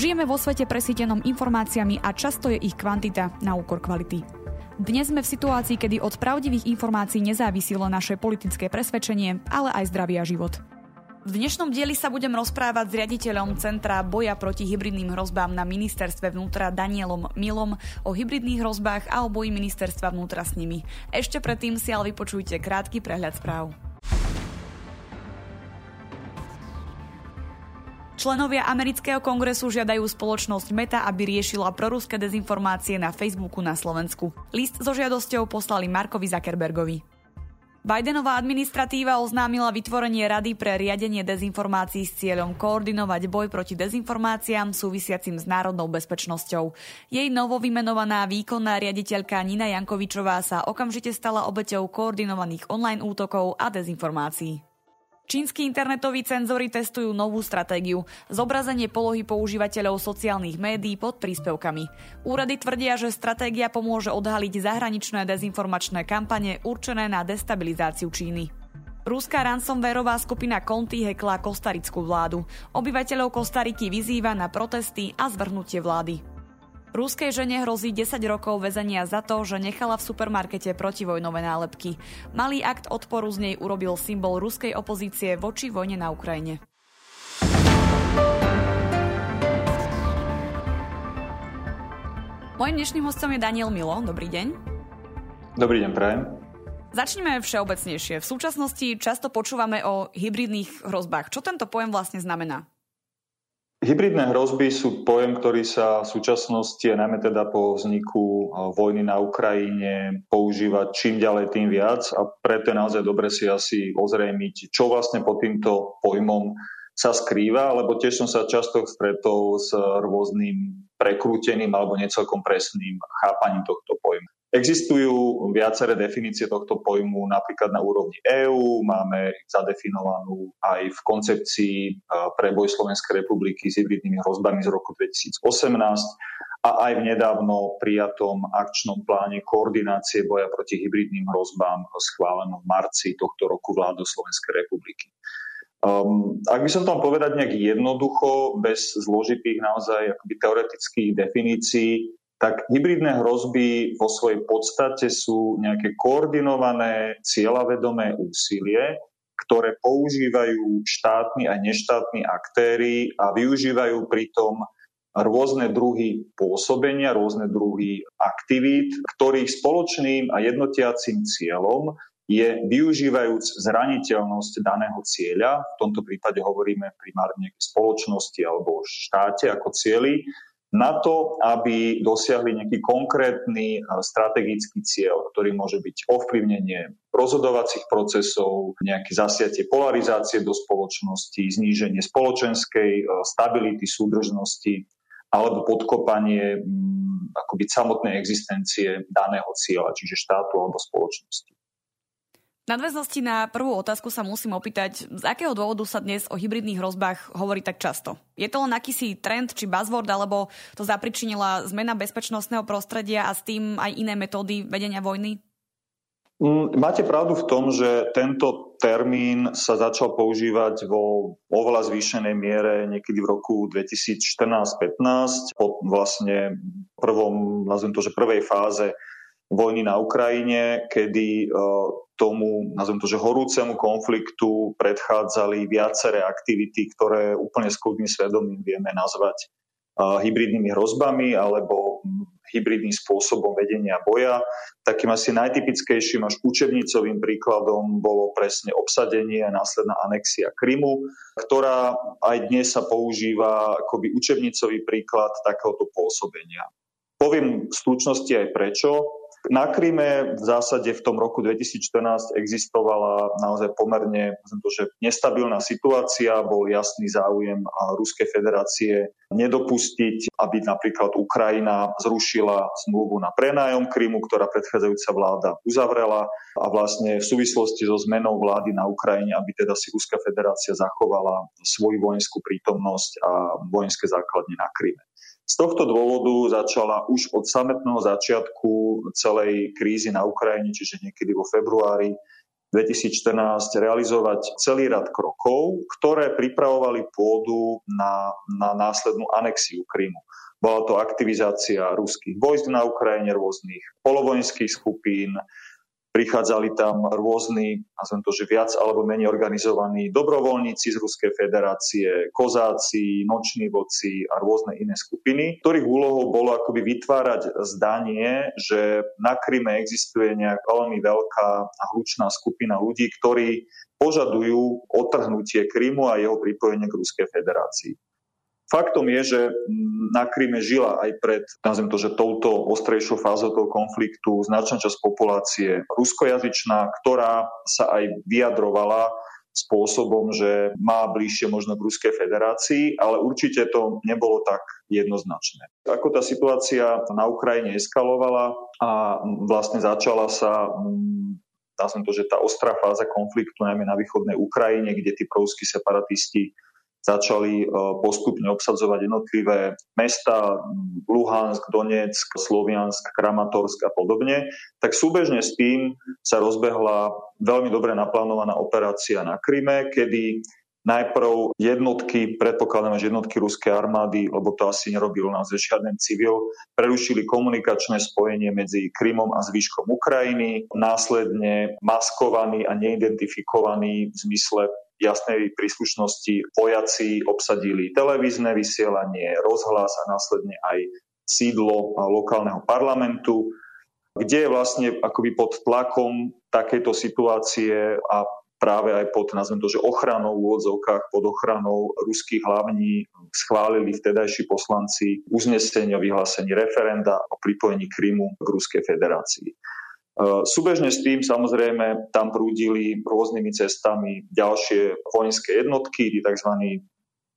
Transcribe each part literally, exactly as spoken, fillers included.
Žijeme vo svete presýtenom informáciami a často je ich kvantita na úkor kvality. Dnes sme v situácii, kedy od pravdivých informácií nezávisí len naše politické presvedčenie, ale aj zdravie a život. V dnešnom dieli sa budem rozprávať s riaditeľom Centra boja proti hybridným hrozbám na ministerstve vnútra Danielom Milom o hybridných hrozbách a o boji ministerstva vnútra s nimi. Ešte predtým si ale vypočujte krátky prehľad správ. Členovia amerického kongresu žiadajú spoločnosť Meta, aby riešila proruské dezinformácie na Facebooku na Slovensku. List so žiadosťou poslali Markovi Zuckerbergovi. Bidenová administratíva oznámila vytvorenie rady pre riadenie dezinformácií s cieľom koordinovať boj proti dezinformáciám súvisiacim s národnou bezpečnosťou. Jej novovymenovaná výkonná riaditeľka Nina Jankovičová sa okamžite stala obeťou koordinovaných online útokov a dezinformácií. Čínsky internetoví cenzori testujú novú stratégiu – zobrazenie polohy používateľov sociálnych médií pod príspevkami. Úrady tvrdia, že stratégia pomôže odhaliť zahraničné dezinformačné kampane určené na destabilizáciu Číny. Ruská ransomwareová skupina Conti hackla kostarickú vládu. Obyvateľov Kostariky vyzýva na protesty a zvrhnutie vlády. Ruskej žene hrozí desať rokov väzenia za to, že nechala v supermarkete protivojnové nálepky. Malý akt odporu z nej urobil symbol ruskej opozície voči vojne na Ukrajine. Mojím dnešným hostom je Daniel Milo. Dobrý deň. Dobrý deň, prajem. Začneme všeobecnejšie. V súčasnosti často počúvame o hybridných hrozbách. Čo tento pojem vlastne znamená? Hybridné hrozby sú pojem, ktorý sa v súčasnosti, najmä teda po vzniku vojny na Ukrajine, používa čím ďalej tým viac a preto je naozaj dobre si asi ozrejmiť, čo vlastne pod týmto pojmom sa skrýva, lebo tiež som sa často stretol s rôznym prekrúteným alebo necelkom presným chápaním tohto pojmu. Existujú viaceré definície tohto pojmu, napríklad na úrovni é ú, máme zadefinovanú aj v koncepcii pre boj Slovenskej republiky s hybridnými hrozbami z roku dvetisícosemnásť a aj v nedávno prijatom akčnom pláne koordinácie boja proti hybridným hrozbám schválenom v marci tohto roku vládou Slovenskej republiky. Um, ak by som to mal povedať nejak jednoducho, bez zložitých naozaj akoby teoretických definícií, tak hybridné hrozby vo svojej podstate sú nejaké koordinované, cieľavedomé úsilie, ktoré používajú štátni a neštátni aktéri a využívajú pritom rôzne druhy pôsobenia, rôzne druhy aktivít, ktorých spoločným a jednotiacím cieľom je využívajúc zraniteľnosť daného cieľa, v tomto prípade hovoríme primárne o spoločnosti alebo štáte ako cieli, na to, aby dosiahli nejaký konkrétny strategický cieľ, ktorý môže byť ovplyvnenie rozhodovacích procesov, nejaké zasiatie polarizácie do spoločnosti, zníženie spoločenskej stability, súdržnosti alebo podkopanie hm, akoby samotnej existencie daného cieľa, čiže štátu alebo spoločnosti. V nadväznosti na prvú otázku sa musím opýtať, z akého dôvodu sa dnes o hybridných hrozbách hovorí tak často? Je to len akýsi trend či buzzword, alebo to zapričinila zmena bezpečnostného prostredia a s tým aj iné metódy vedenia vojny? Máte pravdu v tom, že tento termín sa začal používať vo oveľa zvýšenej miere niekedy v roku dvetisícštrnásť pätnásť, po vlastne prvom, nazvem to, že prvej fáze vojny na Ukrajine, kedy tomu, nazvem to, že horúcemu konfliktu predchádzali viaceré aktivity, ktoré úplne s kľudným svedomím vieme nazvať hybridnými hrozbami alebo hybridným spôsobom vedenia boja. Takým asi najtypickejším až učebnicovým príkladom bolo presne obsadenie a následná anexia Krymu, ktorá aj dnes sa používa akoby učebnicový príklad takéhoto pôsobenia. Poviem v stručnosti aj prečo. Na Kryme v zásade v tom roku dvetisícštrnásť existovala naozaj pomerne že nestabilná situácia, bol jasný záujem Ruskej federácie nedopustiť, aby napríklad Ukrajina zrušila zmluvu na prenájom Krymu, ktorá predchádzajúca vláda uzavrela a vlastne v súvislosti so zmenou vlády na Ukrajine, aby teda si Ruská federácia zachovala svoju vojenskú prítomnosť a vojenské základne na Kryme. Z tohto dôvodu začala už od samotného začiatku celej krízy na Ukrajine, čiže niekedy vo februári dvetisícštrnásť realizovať celý rad krokov, ktoré pripravovali pôdu na, na následnú anexiu Krymu. Bola to aktivizácia ruských vojsk na Ukrajine, rôznych polovojenských skupín, prichádzali tam rôzni, nazvem to, že viac alebo menej organizovaní dobrovoľníci z Ruskej federácie, kozáci, noční vodci a rôzne iné skupiny, ktorých úlohou bolo akoby vytvárať zdanie, že na Kryme existuje nejaká veľmi veľká a hlučná skupina ľudí, ktorí požadujú odtrhnutie Krymu a jeho pripojenie k Ruskej federácii. Faktom je, že na Kryme žila aj pred, nazvem to, že touto ostrejšou fázou toho konfliktu značná časť populácie ruskojazyčná, ktorá sa aj vyjadrovala spôsobom, že má bližšie možno k Ruskej federácii, ale určite to nebolo tak jednoznačné. Ako tá situácia na Ukrajine eskalovala a vlastne začala sa... nazvem to, že tá ostrá fáza konfliktu najmä na východnej Ukrajine, kde tí proruskí separatisti začali postupne obsadzovať jednotlivé mesta, Luhansk, Donetsk, Sloviansk, Kramatorsk a podobne, tak súbežne s tým sa rozbehla veľmi dobre naplánovaná operácia na Kryme, kedy najprv jednotky, predpokladáme, že jednotky ruskej armády, lebo to asi nerobilo naozaj žiaden civil, prerušili komunikačné spojenie medzi Krymom a zvyškom Ukrajiny, následne maskovaní a neidentifikovaní v zmysle jasnej príslušnosti vojaci obsadili televízne vysielanie, rozhlas a následne aj sídlo lokálneho parlamentu, kde je vlastne akoby pod tlakom takejto situácie a práve aj pod, nazvem to, že ochranou v úvodzovkách, pod ochranou ruských hlavní schválili vtedajší poslanci uznesenie o vyhlásení referenda o pripojení Krymu k Ruskej federácii. Súbežne s tým samozrejme tam prúdili rôznymi cestami ďalšie vojenské jednotky, tí tzv.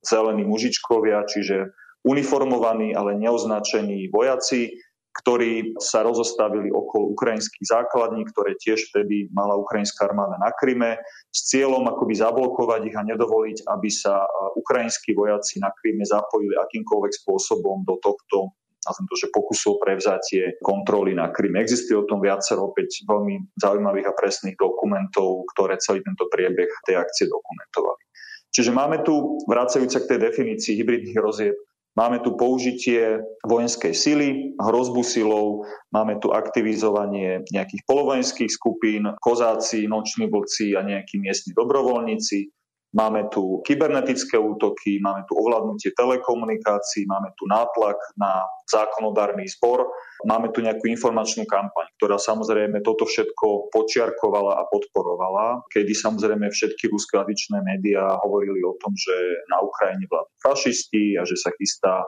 Zelení mužičkovia, čiže uniformovaní, ale neoznačení vojaci, ktorí sa rozostavili okolo ukrajinských základní, ktoré tiež vtedy mala ukrajinská armáda na Kryme, s cieľom akoby zablokovať ich a nedovoliť, aby sa ukrajinskí vojaci na Kryme zapojili akýmkoľvek spôsobom do tohto a to, že pokusil prevzatie kontroly na Krym. Existuje o tom viacero opäť veľmi zaujímavých a presných dokumentov, ktoré celý tento priebeh tej akcie dokumentovali. Čiže máme tu, vracajúca k tej definícii hybridných hrozieb, máme tu použitie vojenskej sily, hrozbu silou, máme tu aktivizovanie nejakých polovojenských skupín, kozáci, noční vlci a nejakí miestni dobrovoľníci. Máme tu kybernetické útoky, máme tu ovládnutie telekomunikácií, máme tu nátlak na zákonodárny zbor, máme tu nejakú informačnú kampaň, ktorá samozrejme toto všetko počiarkovala a podporovala, kedy samozrejme všetky ruskojazyčné médiá hovorili o tom, že na Ukrajine vládnu fašisti a že sa chystá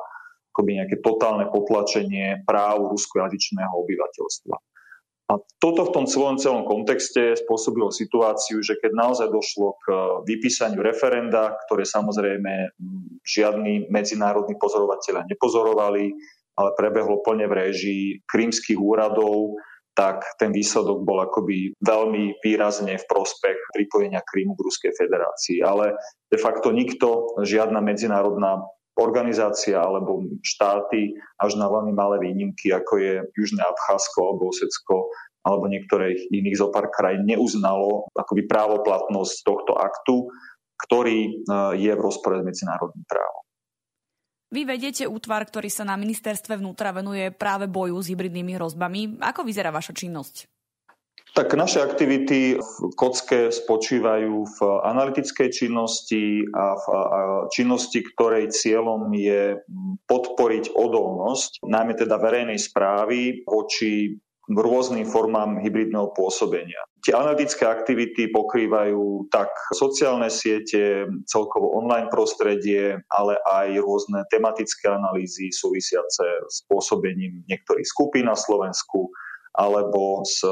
akoby nejaké totálne potlačenie práv ruskojazyčného obyvateľstva. A toto v tom svojom celom kontexte spôsobilo situáciu, že keď naozaj došlo k vypísaniu referenda, ktoré samozrejme žiadni medzinárodní pozorovatelia nepozorovali, ale prebehlo plne v réžii krymských úradov, tak ten výsledok bol akoby veľmi výrazne v prospech pripojenia Krymu k Ruskej federácii. Ale de facto nikto, žiadna medzinárodná organizácia alebo štáty, až na veľmi malé výnimky, ako je Južné Abcházsko alebo Osecko alebo niektorých iných zopár krajín, neuznalo akoby právoplatnosť tohto aktu, ktorý je v rozpore s medzinárodným právom. Vy vedete útvar, ktorý sa na ministerstve vnútra venuje práve boju s hybridnými hrozbami. Ako vyzerá vaša činnosť? Tak naše aktivity v kocke spočívajú v analytickej činnosti a v činnosti, ktorej cieľom je podporiť odolnosť, najmä teda verejnej správy voči rôznym formám hybridného pôsobenia. Tie analytické aktivity pokrývajú tak sociálne siete, celkovo online prostredie, ale aj rôzne tematické analýzy súvisiace s pôsobením niektorých skupín na Slovensku, alebo s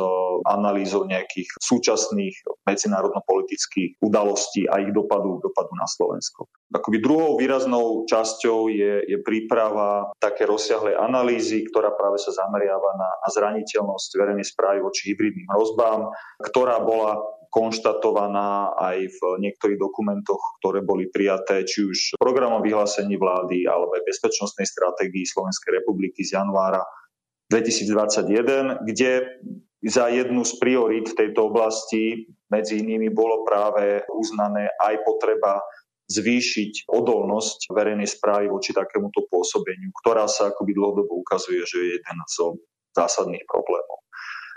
analýzou nejakých súčasných medzinárodno-politických udalostí a ich dopadu, dopadu na Slovensko. Akoby druhou výraznou časťou je, je príprava také rozsiahlej analýzy, ktorá práve sa zameriava na zraniteľnosť verejnej správy voči hybridným hrozbám, ktorá bola konštatovaná aj v niektorých dokumentoch, ktoré boli prijaté či už programom vyhlásení vlády alebo aj bezpečnostnej stratégii Slovenskej republiky z januára dvetisícdvadsaťjeden, kde Za jednu z priorít v tejto oblasti medzi inými bolo práve uznané aj potreba zvýšiť odolnosť verejnej správy voči takémuto pôsobeniu, ktorá sa akoby dlhodobo ukazuje, že je jeden z zásadných problémov.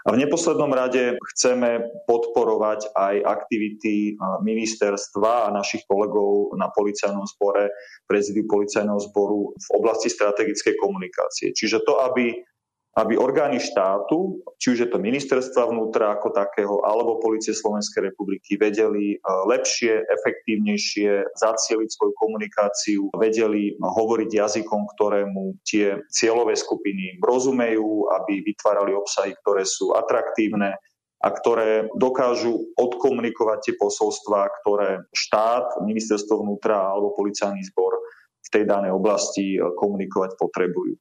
A v neposlednom rade chceme podporovať aj aktivity ministerstva a našich kolegov na policajnom zbore, prezidiu policajného zboru v oblasti strategickej komunikácie. Čiže to, aby, aby orgány štátu, či už je to ministerstva vnútra ako takého, alebo polície Slovenskej republiky vedeli lepšie, efektívnejšie zacieliť svoju komunikáciu, vedeli hovoriť jazykom, ktorému tie cieľové skupiny rozumejú, aby vytvárali obsahy, ktoré sú atraktívne a ktoré dokážu odkomunikovať tie posolstvá, ktoré štát, ministerstvo vnútra alebo policajný zbor v tej danej oblasti komunikovať potrebujú.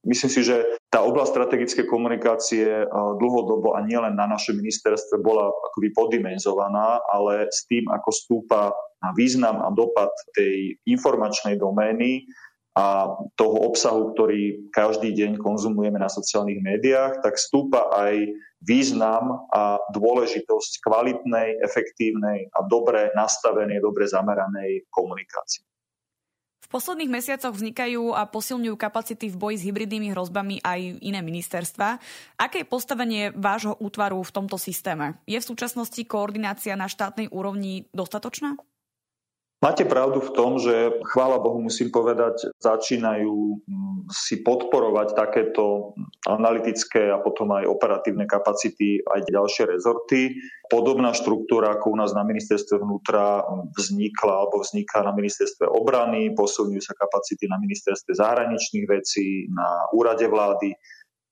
Myslím si, že tá oblasť strategickej komunikácie dlhodobo a nielen na našom ministerstve bola akoby poddimenzovaná, ale s tým, ako stúpa význam a dopad tej informačnej domény a toho obsahu, ktorý každý deň konzumujeme na sociálnych médiách, tak stúpa aj význam a dôležitosť kvalitnej, efektívnej a dobre nastavenej, dobre zameranej komunikácie. V posledných mesiacoch vznikajú a posilňujú kapacity v boji s hybridnými hrozbami aj iné ministerstva. Aké je postavenie vášho útvaru v tomto systéme? Je v súčasnosti koordinácia na štátnej úrovni dostatočná? Máte pravdu v tom, že chvála Bohu, musím povedať, začínajú si podporovať takéto analytické a potom aj operatívne kapacity aj ďalšie rezorty. Podobná štruktúra, ako u nás na ministerstve vnútra vznikla alebo vzniká na ministerstve obrany, posilňujú sa kapacity na ministerstve zahraničných vecí, na úrade vlády.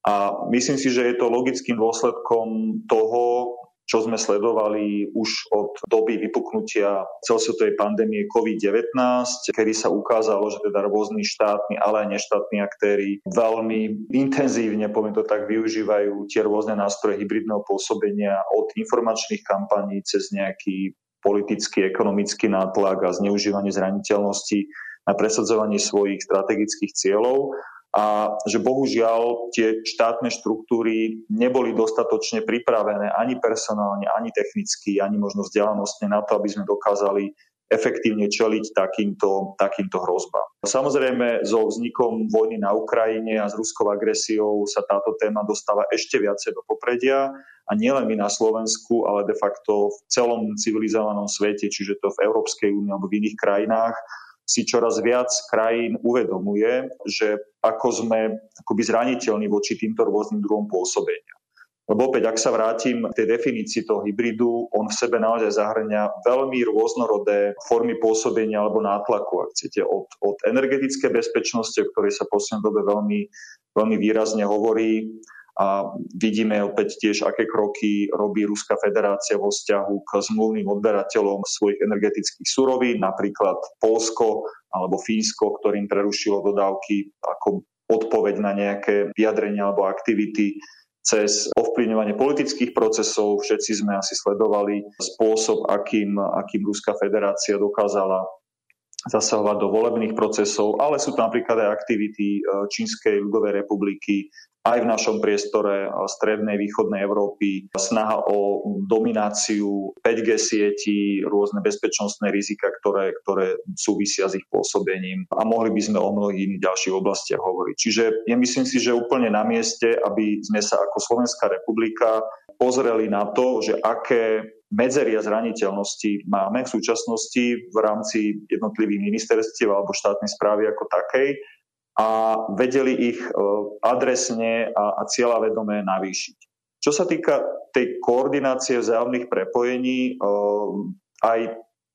A myslím si, že je to logickým dôsledkom toho, čo sme sledovali už od doby vypuknutia celosvetovej pandémie covid devätnásť, kedy sa ukázalo, že teda rôzni štátni, ale aj neštátni aktéri veľmi intenzívne, poviem to tak, využívajú tie rôzne nástroje hybridného pôsobenia od informačných kampaní cez nejaký politický, ekonomický nátlak a zneužívanie zraniteľnosti na presadzovanie svojich strategických cieľov. A že bohužiaľ tie štátne štruktúry neboli dostatočne pripravené ani personálne, ani technicky, ani možno vzdialenostne na to, aby sme dokázali efektívne čeliť takýmto, takýmto hrozbám. Samozrejme, so vznikom vojny na Ukrajine a s ruskou agresiou sa táto téma dostáva ešte viacej do popredia a nielen my na Slovensku, ale de facto v celom civilizovanom svete, čiže to v Európskej únii alebo v iných krajinách, si čoraz viac krajín uvedomuje, že ako sme akoby zraniteľní voči týmto rôznym druhom pôsobenia. Lebo opäť, ak sa vrátim k tej definícii toho hybridu, on v sebe naozaj zahŕňa veľmi rôznorodé formy pôsobenia alebo nátlaku, ak chcete, od, od energetické bezpečnosti, o ktorej sa v poslednej dobe veľmi, veľmi výrazne hovorí, a vidíme opäť tiež, aké kroky robí Ruská federácia vo vzťahu k zmluvným odberateľom svojich energetických surovín, napríklad Poľsko alebo Fínsko, ktorým prerušilo dodávky ako odpoveď na nejaké vyjadrenia alebo aktivity cez ovplyvňovanie politických procesov. Všetci sme asi sledovali spôsob, akým, akým Ruská federácia dokázala zasahovať do volebných procesov, ale sú tam napríklad aj aktivity Čínskej ľudovej republiky, aj v našom priestore strednej, východnej Európy, snaha o domináciu päť gé sietí, rôzne bezpečnostné rizika, ktoré, ktoré súvisia s ich pôsobením. A mohli by sme o mnohých iných ďalších oblastiach hovoriť. Čiže ja myslím si, že úplne na mieste, aby sme sa ako Slovenská republika pozreli na to, že aké medzery a zraniteľnosti máme v súčasnosti v rámci jednotlivých ministerstiev alebo štátnej správy ako takej, a vedeli ich adresne a cieľavedomé navýšiť. Čo sa týka tej koordinácie vzájomných prepojení, aj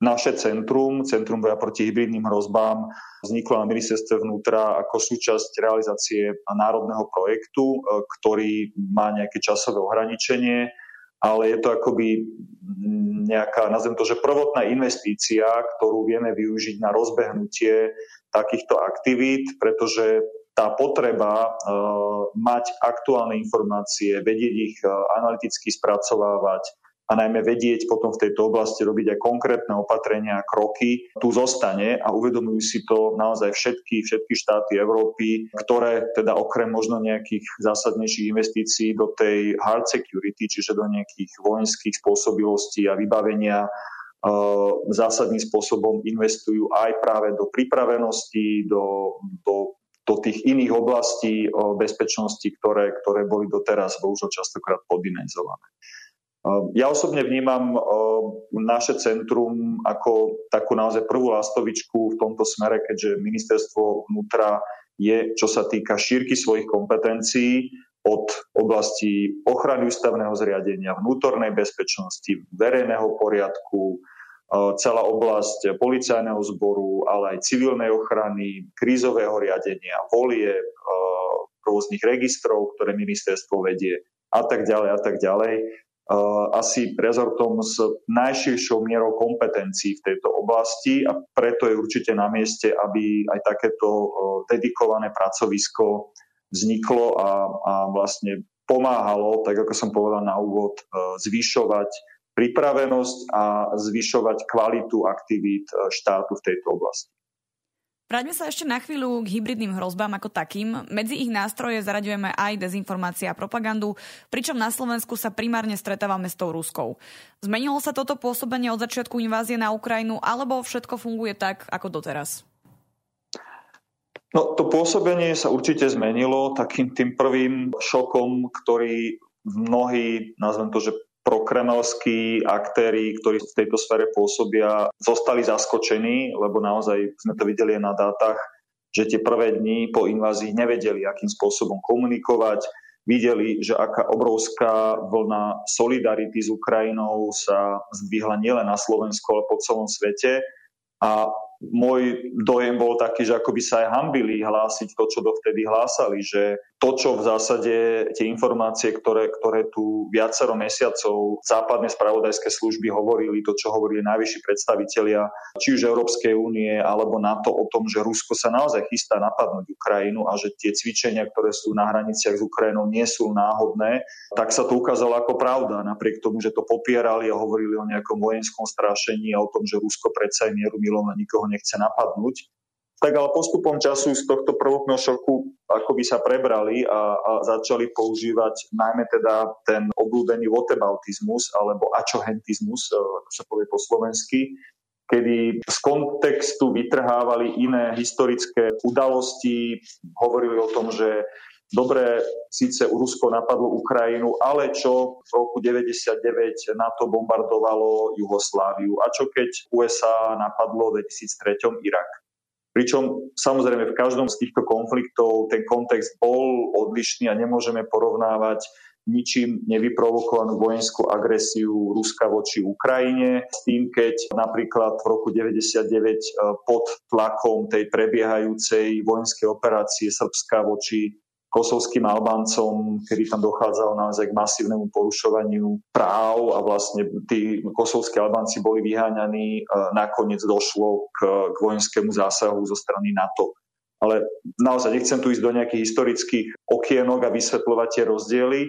naše centrum, Centrum boja proti hybridným hrozbám, vzniklo na ministerstve vnútra ako súčasť realizácie národného projektu, ktorý má nejaké časové ohraničenie, ale je to akoby nejaká, nazvem to, že prvotná investícia, ktorú vieme využiť na rozbehnutie takýchto aktivít, pretože tá potreba e, mať aktuálne informácie, vedieť ich e, analyticky spracovávať, a najmä vedieť potom v tejto oblasti robiť aj konkrétne opatrenia a kroky, tu zostane a uvedomujú si to naozaj všetky, všetky štáty Európy, ktoré teda okrem možno nejakých zásadnejších investícií do tej hard security, čiže do nejakých vojenských spôsobilostí a vybavenia, zásadným spôsobom investujú aj práve do pripravenosti, do, do, do tých iných oblastí bezpečnosti, ktoré, ktoré boli doteraz bohužiaľ častokrát poddimenzované. Ja osobne vnímam naše centrum ako takú naozaj prvú lastovičku v tomto smere, keďže ministerstvo vnútra je, čo sa týka šírky svojich kompetencií, od oblasti ochrany ústavného zriadenia, vnútornej bezpečnosti, verejného poriadku, celá oblasť policajného zboru, ale aj civilnej ochrany, krízového riadenia, volie, rôznych registrov, ktoré ministerstvo vedie a tak ďalej a tak ďalej. Asi rezortom s najširšou mierou kompetencií v tejto oblasti a preto je určite na mieste, aby aj takéto dedikované pracovisko vzniklo a, a vlastne pomáhalo, tak ako som povedal na úvod, zvyšovať pripravenosť a zvyšovať kvalitu aktivít štátu v tejto oblasti. Vráťme sa ešte na chvíľu k hybridným hrozbám ako takým. Medzi ich nástroje zaraďujeme aj dezinformácie a propagandu, pričom na Slovensku sa primárne stretávame s tou Ruskou. Zmenilo sa toto pôsobenie od začiatku invázie na Ukrajinu, alebo všetko funguje tak, ako doteraz? No, to pôsobenie sa určite zmenilo takým tým prvým šokom, ktorý mnohí, nazvem to, že prokremelskí aktéri, ktorí v tejto sfére pôsobia, zostali zaskočení, lebo naozaj sme to videli na dátach, že tie prvé dni po invázii nevedeli, akým spôsobom komunikovať. Videli, že aká obrovská vlna solidarity s Ukrajinou sa zdvihla nielen na Slovensku, ale po celom svete. A môj dojem bol taký, že ako by sa aj hanbili hlásiť to, čo dovtedy hlásali, že to, čo v zásade tie informácie, ktoré, ktoré tu viacero mesiacov západné spravodajské služby hovorili, to, čo hovorili najvyšší predstavitelia, či už Európskej únie alebo NATO o tom, že Rusko sa naozaj chystá napadnúť Ukrajinu a že tie cvičenia, ktoré sú na hraniciach s Ukrajinou, nie sú náhodné, tak sa to ukázalo ako pravda. Napriek tomu, že to popierali a hovorili o nejakom vojenskom strašení a o tom, že Rusko predsa je mierumilovné, nikoho nechce napadnúť. Tak ale postupom času z tohto prvotného šoku akoby sa prebrali a, a začali používať najmä teda ten obľúbený whataboutizmus alebo ačohentizmus, ako sa povie po slovensky, kedy z kontextu vytrhávali iné historické udalosti, hovorili o tom, že dobre, síce Rusko napadlo Ukrajinu, ale čo v roku deväťdesiatdeväť NATO bombardovalo Jugosláviu a čo keď ú es á napadlo v dvetisíctri Irak. Pričom samozrejme v každom z týchto konfliktov ten kontext bol odlišný a nemôžeme porovnávať ničím nevyprovokovanú vojenskú agresiu Ruska voči Ukrajine s tým, keď napríklad v roku deväťdesiatdeväť pod tlakom tej prebiehajúcej vojenskej operácie Srbska voči kosovským Albáncom, kedy tam dochádzalo naozaj k masívnemu porušovaniu práv a vlastne tí kosovskí Albánci boli vyháňaní, nakoniec došlo k, k vojenskému zásahu zo strany NATO. Ale naozaj nechcem tu ísť do nejakých historických okienok a vysvetľovať tie rozdiely,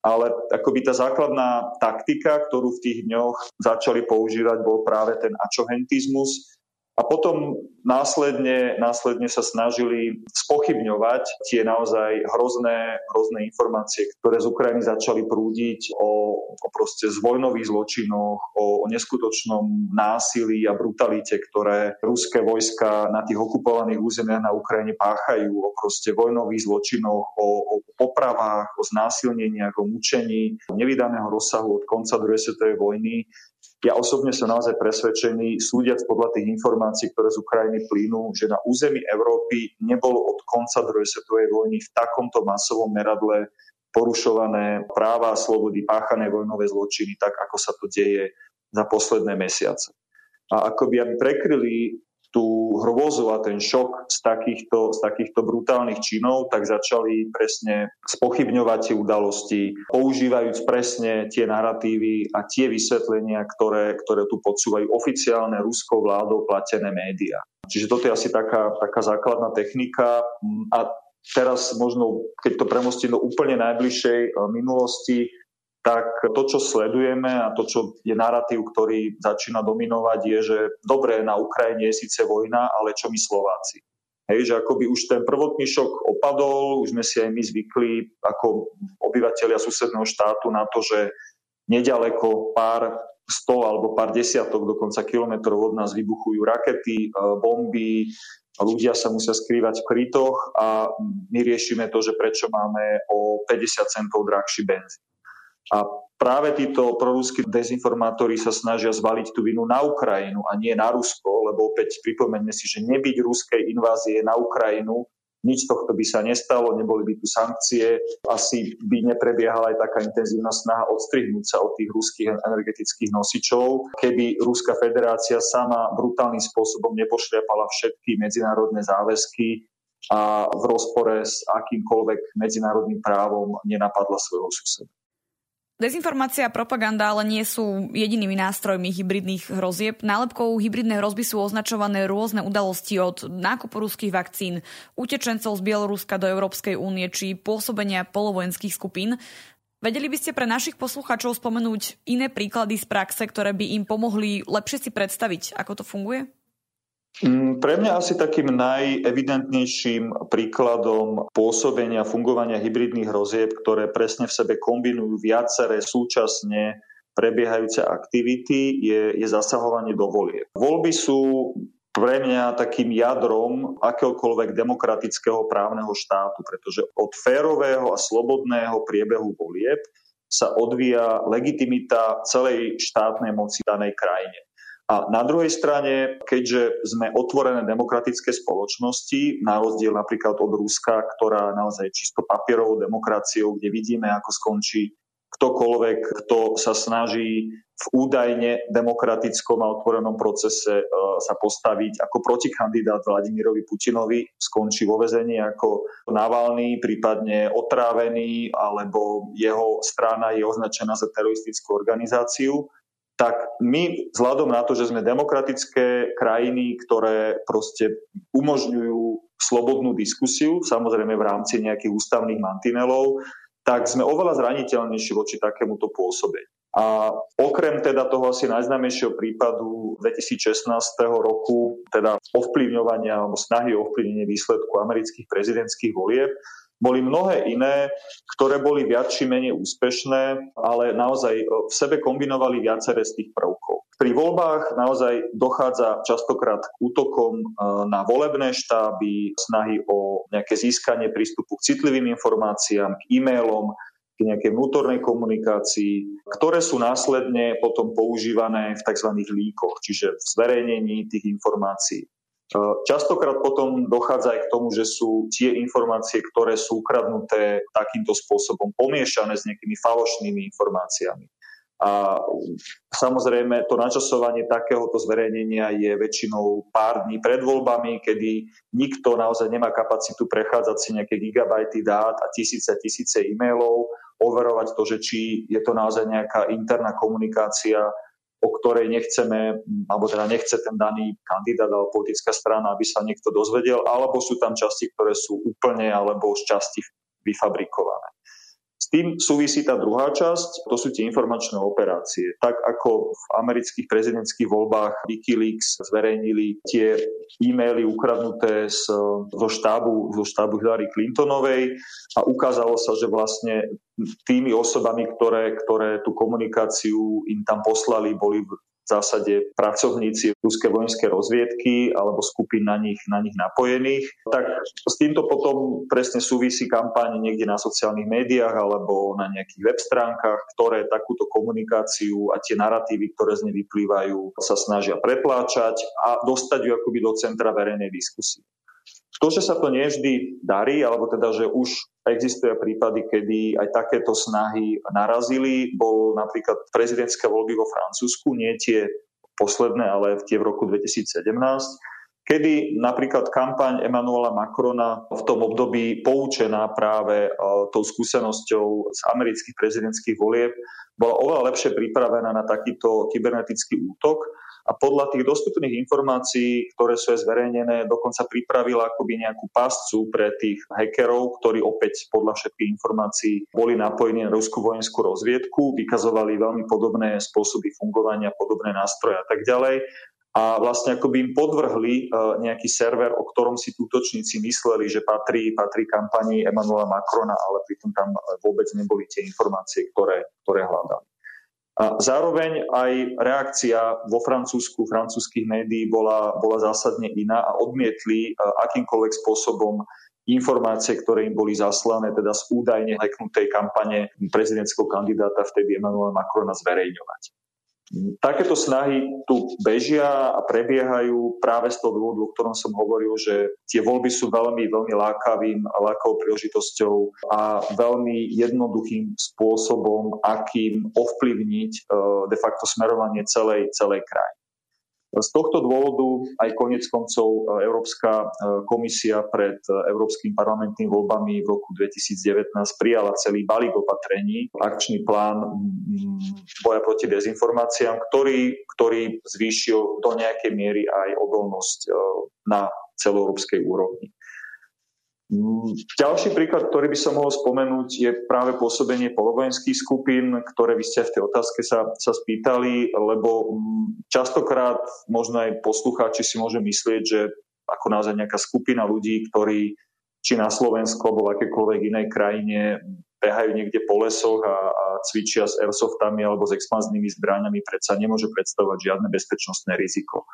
ale akoby tá základná taktika, ktorú v tých dňoch začali používať, bol práve ten ačohentizmus. A potom následne, následne sa snažili spochybňovať tie naozaj hrozné, hrozné informácie, ktoré z Ukrajiny začali prúdiť o, o proste vojnových zločinoch, o, o neskutočnom násilí a brutalite, ktoré ruské vojska na tých okupovaných územiach na Ukrajine páchajú, o proste vojnových zločinoch, o, o popravách, o znásilneniach, o mučení, nevydaného rozsahu od konca druhej svetovej vojny. Ja osobne som naozaj presvedčený, súdiac podľa tých informácií, ktoré z Ukrajiny plynú, že na území Európy nebolo od konca druhej svetovej vojny v takomto masovom meradle porušované práva a slobody, páchané vojnové zločiny, tak ako sa to deje za posledné mesiace. A akoby aby prekryli tú hrôzu a ten šok z takýchto, z takýchto brutálnych činov, tak začali presne spochybňovať tie udalosti, používajúc presne tie naratívy a tie vysvetlenia, ktoré, ktoré tu podsúvajú oficiálne ruskou vládou platené médiá. Čiže toto je asi taká, taká základná technika. A teraz možno, keď to premostím do úplne najbližšej minulosti, tak to, čo sledujeme a to, čo je narratív, ktorý začína dominovať, je, že dobre, na Ukrajine je síce vojna, ale čo my Slováci? Hej, že akoby už ten prvotný šok opadol, už sme si aj my zvykli ako obyvateľia susedného štátu na to, že neďaleko pár sto alebo pár desiatok dokonca kilometrov od nás vybuchujú rakety, bomby, ľudia sa musia skrývať v krytoch a my riešime to, že prečo máme o päťdesiat centov drahší benzín. A práve títo proruskí dezinformátori sa snažia zvaliť tú vinu na Ukrajinu a nie na Rusko, lebo opäť pripomeňme si, že nebyť ruskej invázie na Ukrajinu, nič tohto by sa nestalo, neboli by tu sankcie, asi by neprebiehala aj taká intenzívna snaha odstrihnúť sa od tých ruských energetických nosičov, keby Ruská federácia sama brutálnym spôsobom nepošliapala všetky medzinárodné záväzky a v rozpore s akýmkoľvek medzinárodným právom nenapadla svojho suseda. Dezinformácia a propaganda ale nie sú jedinými nástrojmi hybridných hrozieb. Nálepkou hybridnej hrozby sú označované rôzne udalosti od nákupu ruských vakcín, utečencov z Bieloruska do Európskej únie či pôsobenia polovojenských skupín. Vedeli by ste pre našich poslucháčov spomenúť iné príklady z praxe, ktoré by im pomohli lepšie si predstaviť, ako to funguje? Pre mňa asi takým najevidentnejším príkladom pôsobenia fungovania hybridných hrozieb, ktoré presne v sebe kombinujú viaceré súčasne prebiehajúce aktivity, je, je zasahovanie do volieb. Voľby sú pre mňa takým jadrom akéhokoľvek demokratického právneho štátu, pretože od férového a slobodného priebehu volieb sa odvíja legitimita celej štátnej moci danej krajine. A na druhej strane, keďže sme otvorené demokratické spoločnosti, na rozdiel napríklad od Ruska, ktorá naozaj čisto papierovou demokraciou, kde vidíme, ako skončí ktokoľvek, kto sa snaží v údajne demokratickom a otvorenom procese sa postaviť ako protikandidát Vladimírovi Putinovi, skončí vo väzení ako Navalný, prípadne otrávený, alebo jeho strana je označená za teroristickú organizáciu. Tak my, vzhľadom na to, že sme demokratické krajiny, ktoré proste umožňujú slobodnú diskusiu, samozrejme v rámci nejakých ústavných mantinelov, tak sme oveľa zraniteľnejší voči takémuto pôsobeniu. A okrem teda toho asi najznámejšieho prípadu dvetisícšestnásť roku, teda ovplyvňovania alebo snahy o ovplyvnenie výsledku amerických prezidentských volieb, boli mnohé iné, ktoré boli viac či menej úspešné, ale naozaj v sebe kombinovali viaceré z tých prvkov. Pri voľbách naozaj dochádza častokrát k útokom na volebné štáby, snahy o nejaké získanie prístupu k citlivým informáciám, k e-mailom, k nejakej vnútornej komunikácii, ktoré sú následne potom používané v tzv. Líkoch, čiže v zverejnení tých informácií. Častokrát potom dochádza aj k tomu, že sú tie informácie, ktoré sú ukradnuté takýmto spôsobom, pomiešané s nejakými falošnými informáciami. A samozrejme, to načasovanie takéhoto zverejnenia je väčšinou pár dní pred voľbami, kedy nikto naozaj nemá kapacitu prechádzať si nejaké gigabajty dát a tisíce a tisíce e-mailov, overovať to, že či je to naozaj nejaká interná komunikácia, o ktorej nechceme, alebo teda nechce ten daný kandidát alebo politická strana, aby sa niekto dozvedel, alebo sú tam časti, ktoré sú úplne alebo z časti vyfabrikované. S tým súvisí tá druhá časť, to sú tie informačné operácie. Tak ako v amerických prezidentských voľbách Wikileaks zverejnili tie e-maily ukradnuté z, zo, štábu, zo štábu Hillary Clintonovej a ukázalo sa, že vlastne tými osobami, ktoré, ktoré tú komunikáciu im tam poslali, boli v zásade pracovníci ruskej vojenskej rozviedky alebo skupín na nich, na nich napojených. Tak s týmto potom presne súvisí kampaň niekde na sociálnych médiách alebo na nejakých web stránkach, ktoré takúto komunikáciu a tie naratívy, ktoré z nej vyplývajú, sa snažia pretláčať a dostať ju akoby do centra verejnej diskusie. To, že sa to nie vždy darí, alebo teda, že už existujú prípady, kedy aj takéto snahy narazili, bol napríklad prezidentské voľby vo Francúzsku, nie tie posledné, ale tie v roku dvetisícsedemnásť, kedy napríklad kampaň Emanuela Macrona v tom období poučená práve tou skúsenosťou z amerických prezidentských volieb bola oveľa lepšie pripravená na takýto kybernetický útok. a podľa tých dostupných informácií, ktoré sú zverejnené, dokonca pripravila akoby nejakú pascu pre tých hackerov, ktorí opäť podľa všetkých informácií boli napojení na ruskú vojenskú rozviedku, vykazovali veľmi podobné spôsoby fungovania, podobné nástroje a tak ďalej. A vlastne ako by im podvrhli nejaký server, o ktorom si útočníci mysleli, že patrí, patrí kampanii Emanuela Macrona, ale pritom tam vôbec neboli tie informácie, ktoré, ktoré hľadali. A zároveň aj reakcia vo Francúzsku, francúzskych médií bola, bola zásadne iná a odmietli akýmkoľvek spôsobom informácie, ktoré im boli zaslané, teda z údajne hacknutej kampane prezidentského kandidáta vtedy Emanuela Macrona zverejňovať. Takéto snahy tu bežia a prebiehajú práve z toho dôvodu, o ktorom som hovoril, že tie voľby sú veľmi, veľmi lákavým, lákavou príležitosťou a veľmi jednoduchým spôsobom, akým ovplyvniť de facto smerovanie celej, celej krajiny. Z tohto dôvodu aj koniec koncov Európska komisia pred Európskym parlamentným voľbami v roku dvetisíc devätnásť prijala celý balík opatrení, akčný plán boja proti dezinformáciám, ktorý, ktorý zvýšil do nejakej miery aj odolnosť na celoeurópskej úrovni. Ďalší príklad, ktorý by som mohol spomenúť, je práve pôsobenie polovojenských skupín, ktoré vy ste v tej otázke sa, sa spýtali, lebo častokrát možno aj poslucháči si môžu myslieť, že ako naozaj nejaká skupina ľudí, ktorí či na Slovensku alebo v akékoľvek inej krajine behajú niekde po lesoch a, a cvičia s airsoftami alebo s expanznými zbraňami, predsa nemôže predstavovať žiadne bezpečnostné riziko.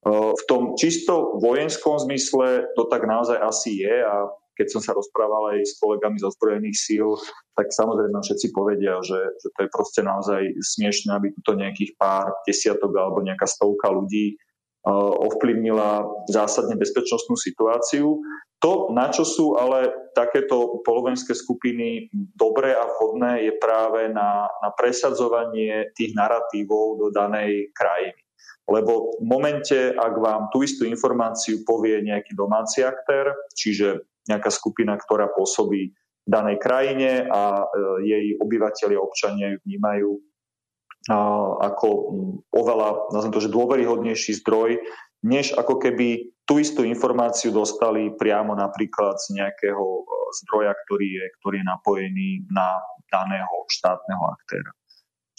V tom čisto vojenskom zmysle to tak naozaj asi je a keď som sa rozprával aj s kolegami z ozbrojených síl, tak samozrejme všetci povedia, že, že to je proste naozaj smiešné, aby tuto nejakých pár desiatok alebo nejaká stovka ľudí ovplyvnila zásadne bezpečnostnú situáciu. To, na čo sú ale takéto polovojenské skupiny dobré a vhodné, je práve na, na presadzovanie tých naratívov do danej krajiny. Lebo v momente, ak vám tú istú informáciu povie nejaký domáci aktér, čiže nejaká skupina, ktorá pôsobí v danej krajine a jej obyvatelia, občania ju vnímajú ako oveľa, nazvem to, že dôveryhodnejší zdroj, než ako keby tú istú informáciu dostali priamo napríklad z nejakého zdroja, ktorý je, ktorý je napojený na daného štátneho aktéra.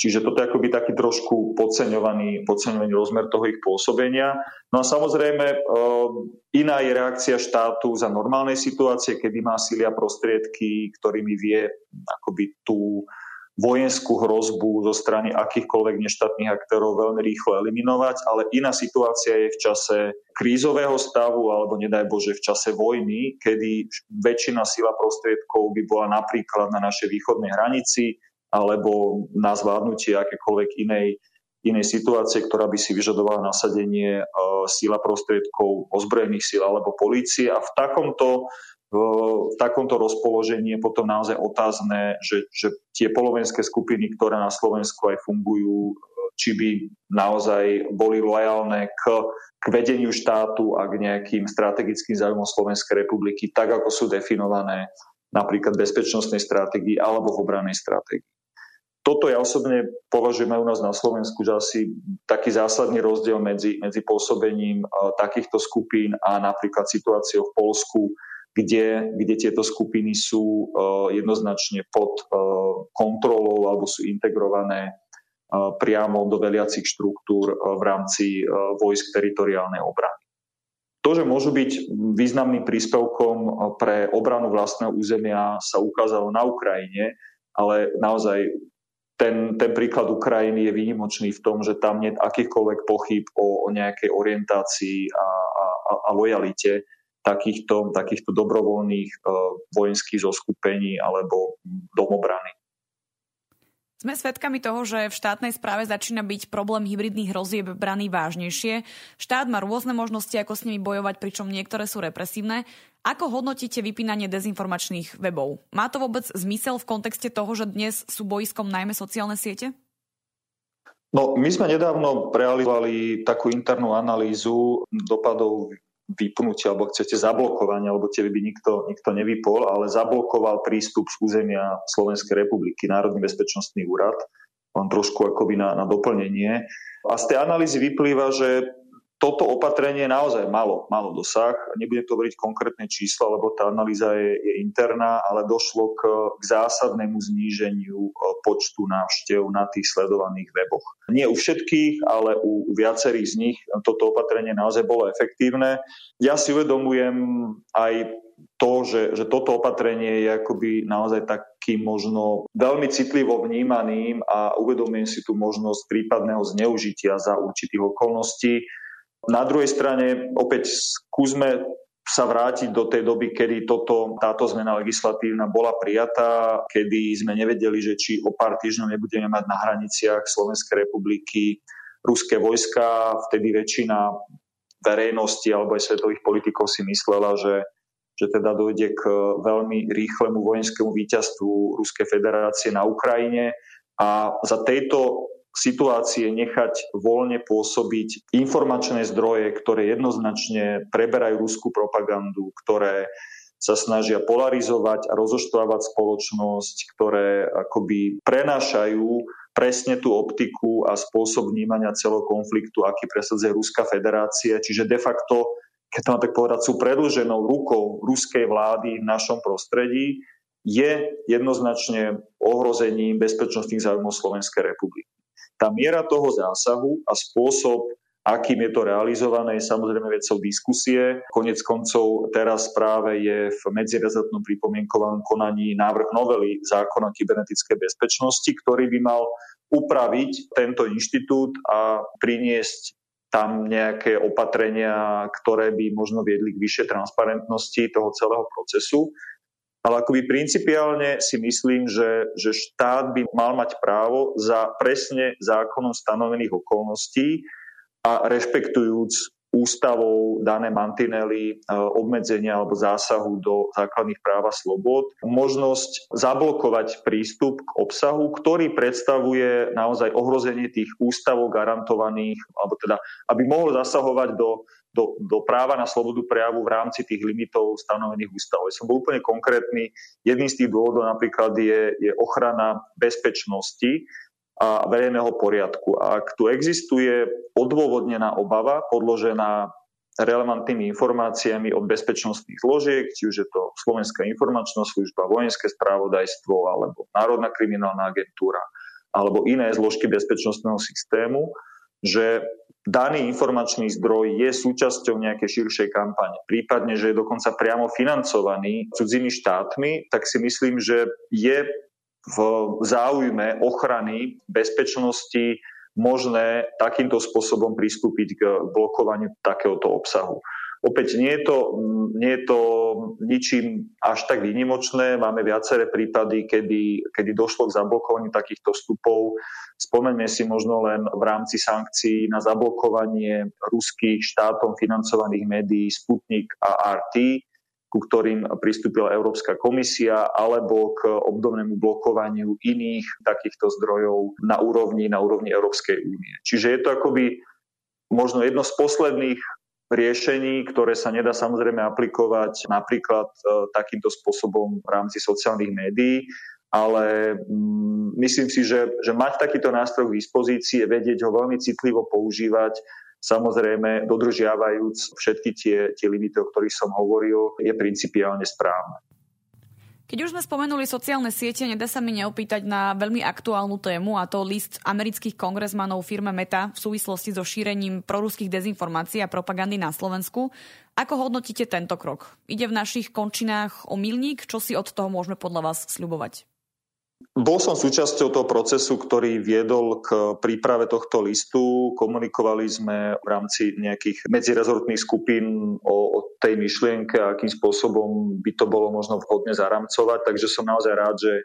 Čiže toto je akoby taký trošku podceňovaný, podceňovaný rozmer toho ich pôsobenia. No a samozrejme, iná je reakcia štátu za normálnej situácie, kedy má sília prostriedky, ktorými vie akoby tú vojenskú hrozbu zo strany akýchkoľvek neštátnych aktérov veľmi rýchlo eliminovať, ale iná situácia je v čase krízového stavu alebo nedaj Bože v čase vojny, kedy väčšina síla prostriedkov by bola napríklad na našej východnej hranici, alebo na zvládnutie akékoľvek inej, inej situácie, ktorá by si vyžadovala nasadenie e, síla prostriedkov ozbrojených síl alebo polície. A v takomto, e, v takomto rozpoložení je potom naozaj otázne, že, že tie polovenské skupiny, ktoré na Slovensku aj fungujú, či by naozaj boli lojálne k, k vedeniu štátu a k nejakým strategickým záujmom Slovenskej republiky, tak ako sú definované napríklad v bezpečnostnej stratégii alebo v obrannej stratégii. Toto ja osobne považujem aj u nás na Slovensku za asi taký zásadný rozdiel medzi, medzi pôsobením takýchto skupín a napríklad situáciou v Poľsku, kde, kde tieto skupiny sú jednoznačne pod kontrolou alebo sú integrované priamo do veliacich štruktúr v rámci vojsk teritoriálnej obrany. To, že môžu byť významným príspevkom pre obranu vlastného územia, sa ukázalo na Ukrajine, ale naozaj ten, ten príklad Ukrajiny je výnimočný v tom, že tam nie je akýchkoľvek pochyb o, o nejakej orientácii a, a, a lojalite takýchto, takýchto dobrovoľných vojenských zoskupení alebo domobrany. Sme svedkami toho, že v štátnej správe začína byť problém hybridných hrozieb braný vážnejšie. Štát má rôzne možnosti, ako s nimi bojovať, pričom niektoré sú represívne. Ako hodnotíte vypínanie dezinformačných webov? Má to vôbec zmysel v kontexte toho, že dnes sú bojiskom najmä sociálne siete? No, my sme nedávno realizovali takú internú analýzu dopadov vypnutia, alebo chcete zablokovania, alebo tebe by nikto, nikto nevypol, ale zablokoval prístup z územia Slovenskej republiky Národný bezpečnostný úrad len trošku akoby na, na doplnenie. A z tej analýzy vyplýva, že toto opatrenie naozaj malo, malo dosah. Nebudem to hovoriť konkrétne čísla, lebo tá analýza je, je interná, ale došlo k, k zásadnému zníženiu počtu návštev na tých sledovaných weboch. Nie u všetkých, ale u, u viacerých z nich toto opatrenie naozaj bolo efektívne. Ja si uvedomujem aj to, že, že toto opatrenie je akoby naozaj takým možno veľmi citlivo vnímaným a uvedomujem si tú možnosť prípadného zneužitia za určitých okolností. Na druhej strane opäť skúsme sa vrátiť do tej doby, kedy toto, táto zmena legislatívna bola prijatá, kedy sme nevedeli, že či o pár týždňov nebudeme mať na hraniciach Slovenskej republiky ruské vojska. Vtedy väčšina verejnosti alebo aj svetových politikov si myslela, že že teda dojde k veľmi rýchlemu vojenskému víťazstvu Ruskej federácie na Ukrajine a za tejto situácie nechať voľne pôsobiť informačné zdroje, ktoré jednoznačne preberajú ruskú propagandu, ktoré sa snažia polarizovať a rozoštvávať spoločnosť, ktoré akoby prenášajú presne tú optiku a spôsob vnímania celého konfliktu, aký presadzuje Ruská federácia, čiže de facto keď to mám tak povedať, sú predĺženou rukou ruskej vlády v našom prostredí, je jednoznačne ohrozením bezpečnostných záujmov Slovenskej republiky. Tá miera toho zásahu a spôsob, akým je to realizované, je samozrejme vecou diskusie. Koniec koncov teraz práve je v medzirezortnom pripomienkovanom konaní návrh novely zákona o kybernetickej bezpečnosti, ktorý by mal upraviť tento inštitút a priniesť tam nejaké opatrenia, ktoré by možno viedli k vyššej transparentnosti toho celého procesu. Ale akoby principiálne si myslím, že, že štát by mal mať právo za presne zákonom stanovených okolností a rešpektujúc ústavou dané mantinely obmedzenia alebo zásahu do základných práv a slobod, možnosť zablokovať prístup k obsahu, ktorý predstavuje naozaj ohrozenie tých ústavov garantovaných, alebo teda, aby mohol zasahovať do, do, do práva na slobodu prejavu v rámci tých limitov stanovených ústavov. Ja som bol úplne konkrétny. Jedným z tých dôvodov napríklad je, je ochrana bezpečnosti a verejného poriadku. A ak tu existuje odôvodnená obava, podložená relevantnými informáciami od bezpečnostných zložiek, či už je to Slovenská informačná služba, vojenské spravodajstvo, alebo Národná kriminálna agentúra, alebo iné zložky bezpečnostného systému, že daný informačný zdroj je súčasťou nejakej širšej kampane, prípadne, že je dokonca priamo financovaný cudzými štátmi, tak si myslím, že je v záujme ochrany bezpečnosti možné takýmto spôsobom pristúpiť k blokovaniu takéhoto obsahu. Opäť nie je to, nie je to ničím až tak výnimočné. Máme viaceré prípady, kedy, kedy došlo k zablokovaniu takýchto vstupov. Spomeňme si možno len v rámci sankcií na zablokovanie ruských štátom financovaných médií Sputnik a er té, ku ktorým pristúpila Európska komisia, alebo k obdobnému blokovaniu iných takýchto zdrojov na úrovni, na úrovni Európskej únie. Čiže je to akoby možno jedno z posledných riešení, ktoré sa nedá samozrejme aplikovať napríklad takýmto spôsobom v rámci sociálnych médií, ale myslím si, že, že mať takýto nástroj k dispozícii, vedieť ho veľmi citlivo používať, samozrejme, dodržiavajúc všetky tie, tie limity, o ktorých som hovoril, je principiálne správne. Keď už sme spomenuli sociálne siete, nedá sa mi neopýtať na veľmi aktuálnu tému, a to list amerických kongresmanov firme Meta v súvislosti so šírením proruských dezinformácií a propagandy na Slovensku. Ako hodnotíte tento krok? Ide v našich končinách o milník? Čo si od toho môžeme podľa vás sľubovať? Bol som súčasťou toho procesu, ktorý viedol k príprave tohto listu. Komunikovali sme v rámci nejakých medzirezortných skupín o, o tej myšlienke a akým spôsobom by to bolo možno vhodne zaramcovať. Takže som naozaj rád, že,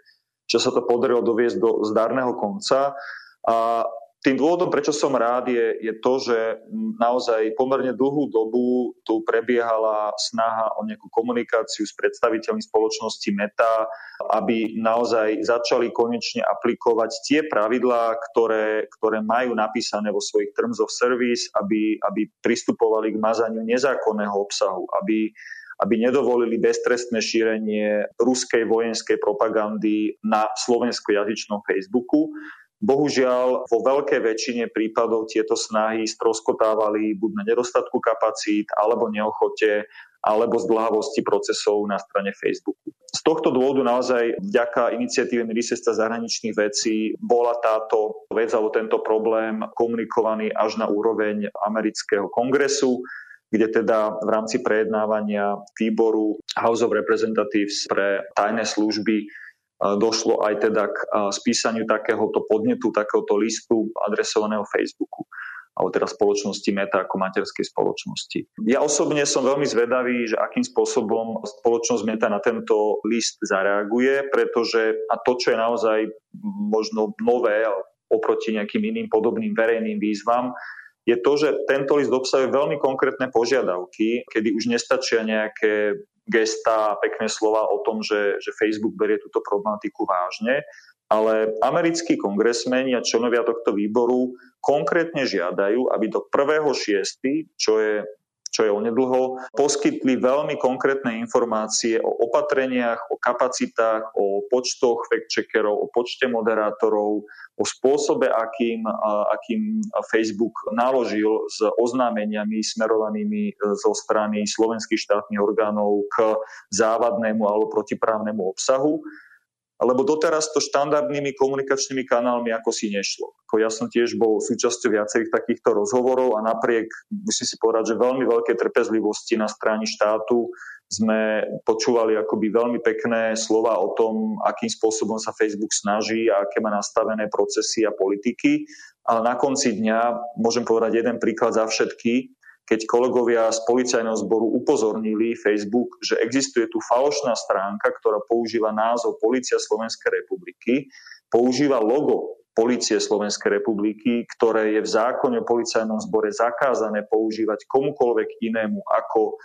že sa to podarilo doviesť do zdarného konca. A tým dôvodom, prečo som rád, je, je to, že naozaj pomerne dlhú dobu tu prebiehala snaha o nejakú komunikáciu s predstaviteľmi spoločnosti Meta, aby naozaj začali konečne aplikovať tie pravidlá, ktoré, ktoré majú napísané vo svojich Terms of Service, aby, aby pristupovali k mazaniu nezákonného obsahu, aby aby nedovolili beztrestné šírenie ruskej vojenskej propagandy na slovenskojazyčnom Facebooku. Bohužiaľ, vo veľkej väčšine prípadov tieto snahy stroskotávali buď na nedostatku kapacít, alebo neochote, alebo zdlhavosti procesov na strane Facebooku. Z tohto dôvodu naozaj vďaka iniciatíve ministerstva zahraničných vecí bola táto vec alebo tento problém komunikovaný až na úroveň amerického kongresu, kde teda v rámci prejednávania výboru House of Representatives pre tajné služby došlo aj teda k spísaniu takéhoto podnetu, takéhoto listu adresovaného Facebooku, alebo teda spoločnosti Meta ako materskej spoločnosti. Ja osobne som veľmi zvedavý, že akým spôsobom spoločnosť Meta na tento list zareaguje, pretože a to, čo je naozaj možno nové oproti nejakým iným podobným verejným výzvam, je to, že tento list obsahuje veľmi konkrétne požiadavky, kedy už nestačia nejaké gestá a pekné slova o tom, že, že Facebook berie túto problematiku vážne, ale americkí kongresmeni a členovia tohto výboru konkrétne žiadajú, aby do prvého šiesteho, čo je, čo je onedlho, poskytli veľmi konkrétne informácie o opatreniach, o kapacitách, o počtoch fact-checkerov, o počte moderátorov, o spôsobe, akým, akým Facebook naložil s oznámeniami smerovanými zo strany slovenských štátnych orgánov k závadnému alebo protiprávnemu obsahu. Lebo doteraz to štandardnými komunikačnými kanálmi ako si nešlo. Ja som tiež bol súčasťou viacerých takýchto rozhovorov a napriek, musím si povedať, že veľmi veľké trpezlivosti na strane štátu sme počúvali akoby veľmi pekné slova o tom, akým spôsobom sa Facebook snaží a aké má nastavené procesy a politiky. Ale na konci dňa môžem povedať jeden príklad za všetky, keď kolegovia z policajného zboru upozornili Facebook, že existuje tu falošná stránka, ktorá používa názov Polícia Slovenskej republiky, používa logo Polície Slovenskej republiky, ktoré je v zákone o policajnom zbore zakázané používať komukoľvek inému ako,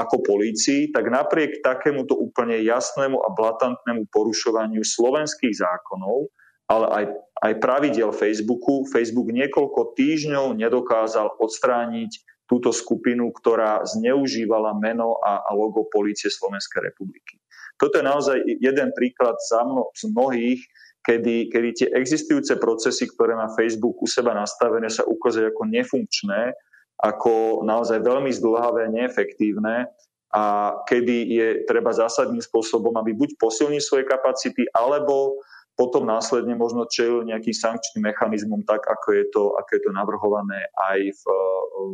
ako polícii, tak napriek takémuto úplne jasnému a blatantnému porušovaniu slovenských zákonov, ale aj, aj pravidiel Facebooku, Facebook niekoľko týždňov nedokázal odstrániť túto skupinu, ktorá zneužívala meno a logo Polície Slovenskej republiky. Toto je naozaj jeden príklad za mno, z mnohých, kedy, kedy tie existujúce procesy, ktoré má Facebook u seba nastavené, sa ukazujú ako nefunkčné, ako naozaj veľmi zdĺhavé, neefektívne a kedy je treba zásadným spôsobom, aby buď posilnil svoje kapacity, alebo potom následne možno čelil nejakým sankčným mechanizmom, tak ako je to, ako je to navrhované aj v,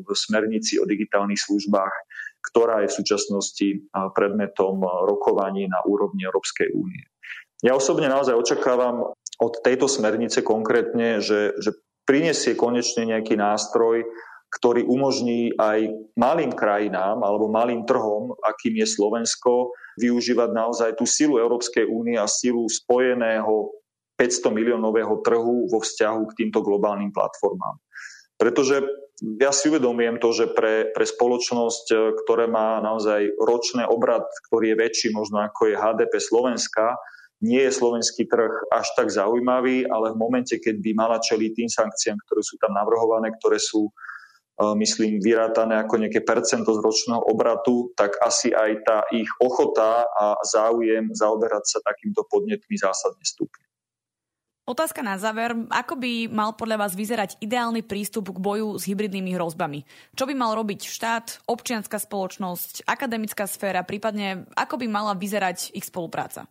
v smernici o digitálnych službách, ktorá je v súčasnosti predmetom rokovaní na úrovni Európskej únie. Ja osobne naozaj očakávam od tejto smernice konkrétne, že, že prinesie konečne nejaký nástroj, ktorý umožní aj malým krajinám alebo malým trhom, akým je Slovensko, využívať naozaj tú silu Európskej únie a silu spojeného päťsto miliónového trhu vo vzťahu k týmto globálnym platformám. Pretože ja si uvedomujem to, že pre, pre spoločnosť, ktorá má naozaj ročný obrat, ktorý je väčší možno ako je há dé pé Slovenska, nie je slovenský trh až tak zaujímavý, ale v momente, keď by mala čeliť tým sankciám, ktoré sú tam navrhované, ktoré sú myslím, vyrátané ako nejaké percento z ročného obratu, tak asi aj tá ich ochota a záujem zaoberať sa takýmto podnetmi zásadne stúpi. Otázka na záver. Ako by mal podľa vás vyzerať ideálny prístup k boju s hybridnými hrozbami? Čo by mal robiť štát, občianska spoločnosť, akademická sféra, prípadne ako by mala vyzerať ich spolupráca?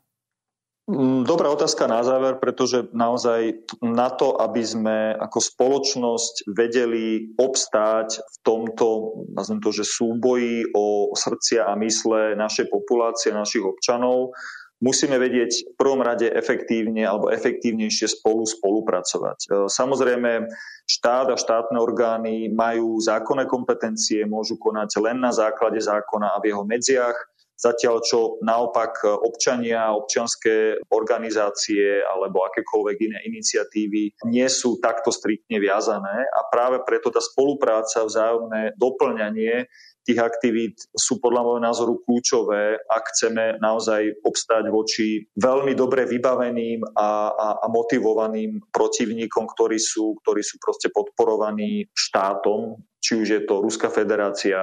Dobrá otázka na záver, pretože naozaj na to, aby sme ako spoločnosť vedeli obstáť v tomto, nazvem to, že súboji o srdcia a mysle našej populácie, našich občanov, musíme vedieť v prvom rade efektívne alebo efektívnejšie spolu spolupracovať. Samozrejme, štát a štátne orgány majú zákonné kompetencie, môžu konať len na základe zákona a v jeho medziach. Zatiaľ, čo naopak občania, občianske organizácie alebo akékoľvek iné iniciatívy nie sú takto striktne viazané a práve preto tá spolupráca, vzájomné doplňanie tých aktivít sú podľa môjho názoru kľúčové, ak chceme naozaj obstáť voči veľmi dobre vybaveným a, a, a motivovaným protivníkom, ktorí sú, ktorí sú proste podporovaní štátom, či už je to Ruská federácia,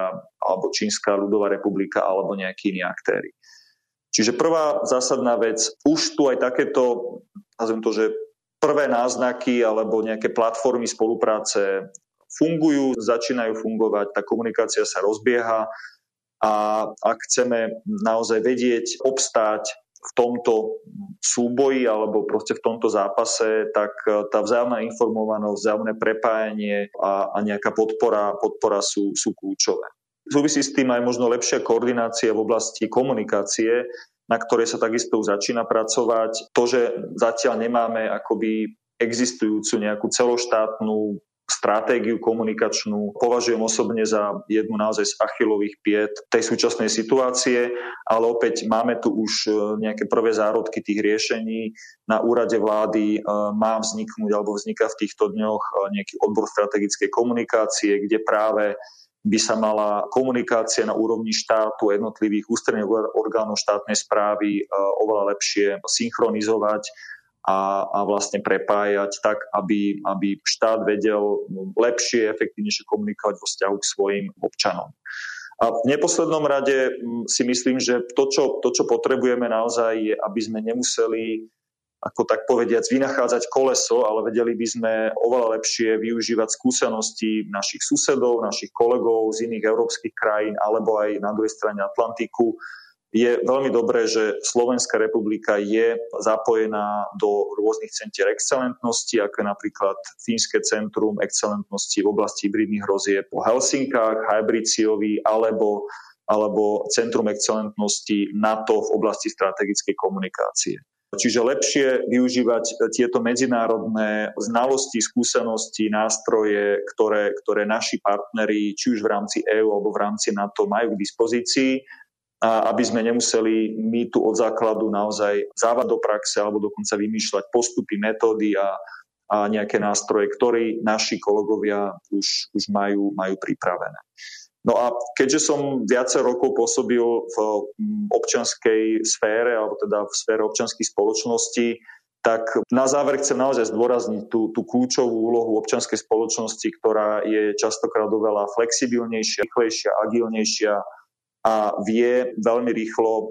alebo Čínska ľudová republika, alebo nejakí iní aktéri. Čiže prvá zásadná vec, už tu aj takéto, nazvem to, že prvé náznaky alebo nejaké platformy spolupráce fungujú, začínajú fungovať, tá komunikácia sa rozbieha a ak chceme naozaj vedieť, obstáť v tomto súboji alebo proste v tomto zápase, tak tá vzájomná informovanosť, vzájomné prepájanie a, a nejaká podpora, podpora sú, sú kľúčové. Súvisí s tým aj možno lepšia koordinácia v oblasti komunikácie, na ktorej sa takisto už začína pracovať. To, že zatiaľ nemáme akoby existujúcu nejakú celoštátnu stratégiu komunikačnú, považujem osobne za jednu naozaj z achillových piet tej súčasnej situácie, ale opäť máme tu už nejaké prvé zárodky tých riešení. Na úrade vlády má vzniknúť alebo vzniká v týchto dňoch nejaký odbor strategickej komunikácie, kde práve by sa mala komunikácia na úrovni štátu a jednotlivých ústredných orgánov štátnej správy oveľa lepšie synchronizovať a, a vlastne prepájať tak, aby, aby štát vedel lepšie, efektívnejšie komunikovať vo vzťahu k svojim občanom. A v neposlednom rade si myslím, že to, čo, to, čo potrebujeme naozaj je, aby sme nemuseli, ako tak povediac, vynachádzať koleso, ale vedeli by sme oveľa lepšie využívať skúsenosti našich susedov, našich kolegov z iných európskych krajín alebo aj na druhej strane Atlantiku. Je veľmi dobré, že Slovenská republika je zapojená do rôznych centier excelentnosti, ako je napríklad Fínske centrum excelentnosti v oblasti hybridných hrozieb po Helsinkách, Hybrid CIOVY alebo, alebo Centrum excelentnosti NATO v oblasti strategickej komunikácie. Čiže lepšie využívať tieto medzinárodné znalosti, skúsenosti, nástroje, ktoré, ktoré naši partneri, či už v rámci EÚ alebo v rámci NATO majú k dispozícii, a aby sme nemuseli my tu od základu naozaj závať do praxe alebo dokonca vymýšľať postupy, metódy a, a nejaké nástroje, ktoré naši kolegovia už, už majú, majú pripravené. No a keďže som viacero rokov pôsobil v občianskej sfére, alebo teda v sfére občianskych spoločností, tak na záver chcem naozaj zdôrazniť tú, tú kľúčovú úlohu občianskej spoločnosti, ktorá je častokrát oveľa flexibilnejšia, rýchlejšia, agilnejšia a vie veľmi rýchlo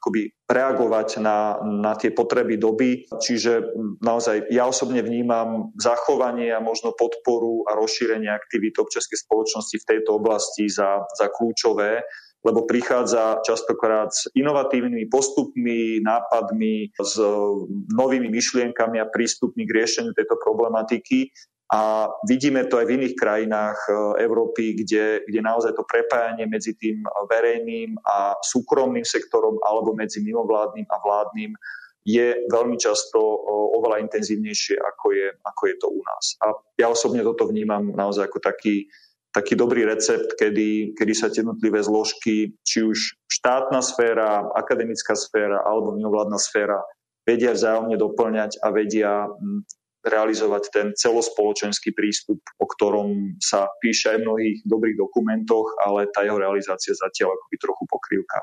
akoby reagovať na, na tie potreby doby. Čiže naozaj ja osobne vnímam zachovanie a možno podporu a rozšírenie aktivít občianskej spoločnosti v tejto oblasti za, za kľúčové, lebo prichádza častokrát s inovatívnymi postupmi, nápadmi, s novými myšlienkami a prístupmi k riešeniu tejto problematiky. A vidíme to aj v iných krajinách Európy, kde, kde naozaj to prepájanie medzi tým verejným a súkromným sektorom alebo medzi mimovládnym a vládnym je veľmi často oveľa intenzívnejšie, ako je, ako je to u nás. A ja osobne toto vnímam naozaj ako taký, taký dobrý recept, kedy, kedy sa jednotlivé zložky, či už štátna sféra, akademická sféra alebo mimovládna sféra vedia vzájomne doplňať a vedia realizovať ten celospoločenský prístup, o ktorom sa píše aj v mnohých dobrých dokumentoch, ale tá jeho realizácia zatiaľ akoby trochu pokrývka.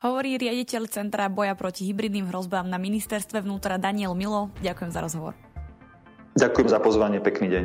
Hovorí riaditeľ Centra boja proti hybridným hrozbám na ministerstve vnútra Daniel Milo. Ďakujem za rozhovor. Ďakujem za pozvanie, pekný deň.